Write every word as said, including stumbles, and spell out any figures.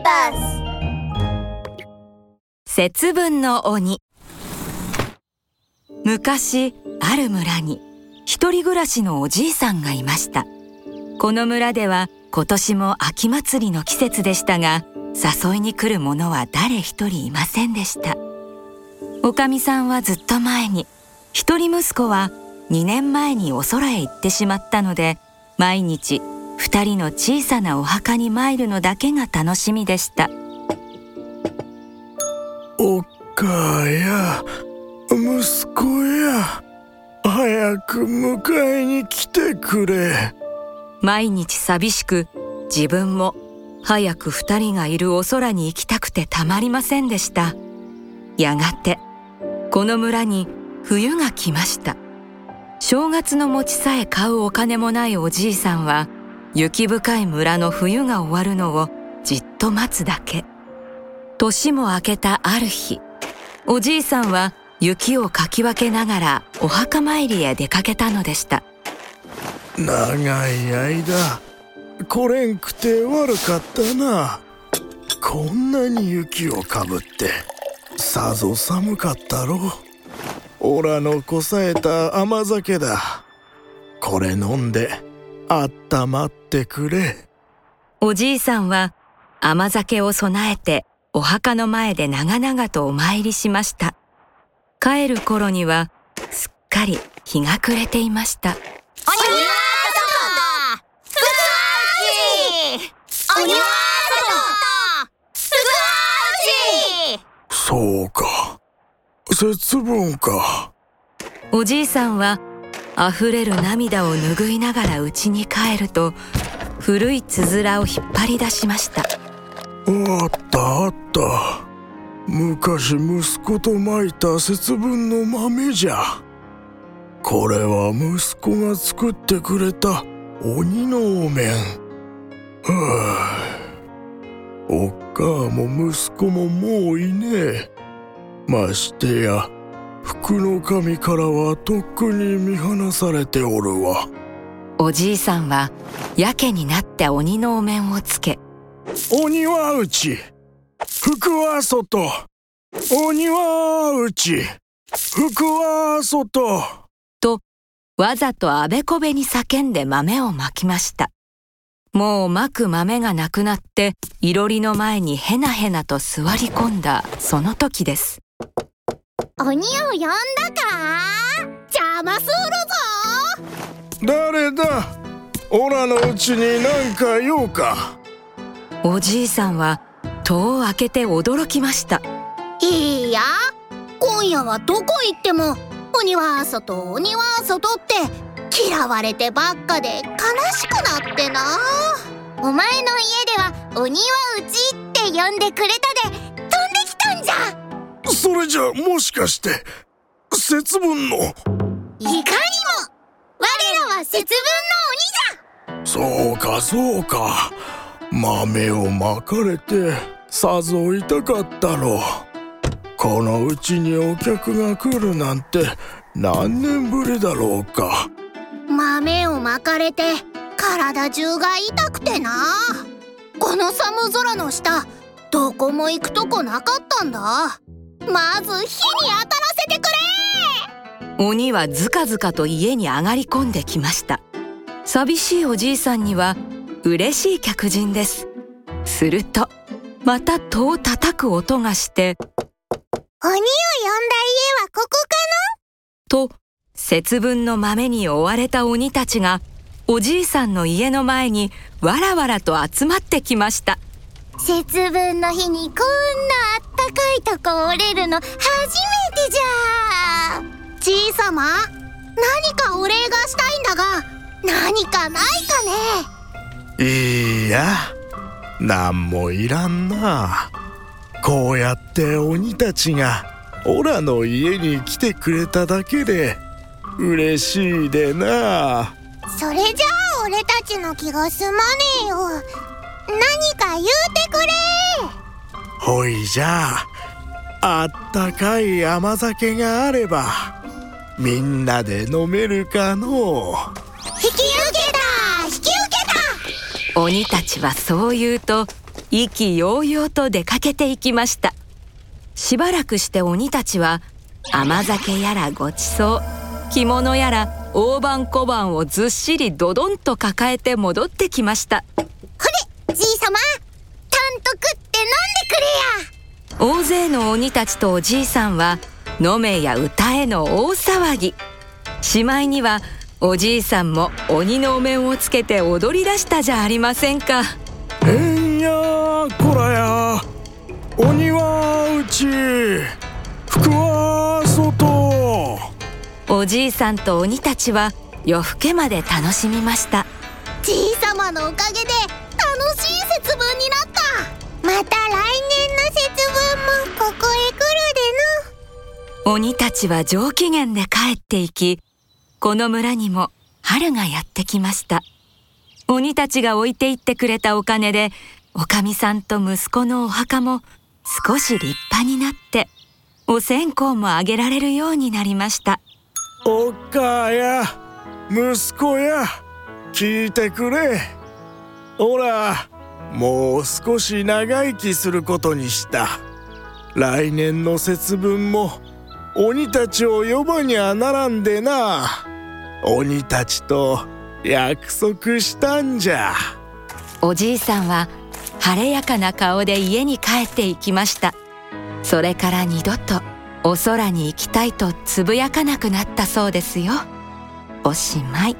ーバース。節分の鬼。昔、ある村に一人暮らしのおじいさんがいました。この村では今年も秋祭りの季節でしたが、誘いに来る者は誰一人いませんでした。おかみさんはずっと前に、一人息子はにねんまえにお空へ行ってしまったので、毎日二人の小さなお墓に参るのだけが楽しみでした。おっかや息子や、早く迎えに来てくれ。毎日寂しく、自分も早く二人がいるお空に行きたくてたまりませんでした。やがてこの村に冬が来ました。正月の餅さえ買うお金もないおじいさんは、雪深い村の冬が終わるのをじっと待つだけ。年も明けたある日、おじいさんは雪をかき分けながらお墓参りへ出かけたのでした。長い間来れんくて悪かったな。こんなに雪をかぶってさぞ寒かったろう。オラのこさえた甘酒だ。これ飲んであったまってくれ。おじいさんは甘酒を備えてお墓の前で長々とお参りしました。帰る頃にはすっかり日が暮れていました。鬼は外、すすわうち。鬼は外、すすわうち。そうか、節分か。おじいさんはあふれる涙を拭いながら家に帰ると、古いつづらを引っ張り出しました。あったあった、昔息子とまいた節分の豆じゃ。これは息子が作ってくれた鬼のお面。はぁ、おっかも息子ももういねえ。ましてや福の神からはとっくに見放されておるわ。おじいさんはやけになって鬼のお面をつけ、鬼はうち、福は外、鬼はうち、福は外と、わざとあべこべに叫んで豆をまきました。もうまく豆がなくなって、いろりの前にへなへなと座り込んだその時です。鬼を呼んだか、邪魔するぞ。誰だ、オラのうちに何か用か。おじいさんは戸を開けて驚きました。いいや、今夜はどこ行っても鬼は外、鬼は外って嫌われてばっかで悲しくなってな。お前の家では鬼はうちって呼んでくれたで飛んできたんじゃ。それじゃもしかして節分の。いかにも、我らは節分の鬼じゃ。そうかそうか、豆をまかれてさぞ痛かったろう。このうちにお客が来るなんて何年ぶりだろうか。豆をまかれて体中が痛くてな。この寒空の下、どこも行くとこなかったんだ。まず火に当たらせてくれ。鬼はずかずかと家に上がり込んできました。寂しいおじいさんには嬉しい客人です。するとまた戸を叩く音がして、鬼を呼んだ家はここかのと、節分の豆に追われた鬼たちがおじいさんの家の前にわらわらと集まってきました。節分の日にこんなあったかいとこ折れるの初めてじゃ。じいさま、何かお礼がしたいんだが、何かないかね。いいや、なんもいらんな。こうやって鬼たちがオラの家に来てくれただけで嬉しいでな。それじゃあ俺たちの気が済まねえよ。何か言うてくれ。ほいじゃあ、あったかい甘酒があればみんなで飲めるかの。引き受けた、引き受けた。鬼たちはそう言うと意気揚々と出かけていきました。しばらくして鬼たちは甘酒やらごちそう、着物やら大判小判をずっしりドドンと抱えて戻ってきました。ほれ、じいさま、たんと食って飲んでくれや。大勢の鬼たちとおじいさんは飲めや歌えの大騒ぎ。しまいにはおじいさんも鬼のお面をつけて踊り出したじゃありませんか。えんやこらや、鬼はうち、服は外。おじいさんと鬼たちは夜更けまで楽しみました。じいさまのおかげで楽しい節分になった。また来年の節分もここへ来るでの。鬼たちは上機嫌で帰っていき、この村にも春がやってきました。鬼たちが置いていってくれたお金で、おかみさんと息子のお墓も少し立派になって、お線香もあげられるようになりました。お母や息子や、聞いてくれ。おら、もう少し長生きすることにした。来年の節分も鬼たちを呼ばにゃならんでな。鬼たちと約束したんじゃ。おじいさんは晴れやかな顔で家に帰っていきました。それから二度とお空に行きたいとつぶやかなくなったそうですよ。おしまい。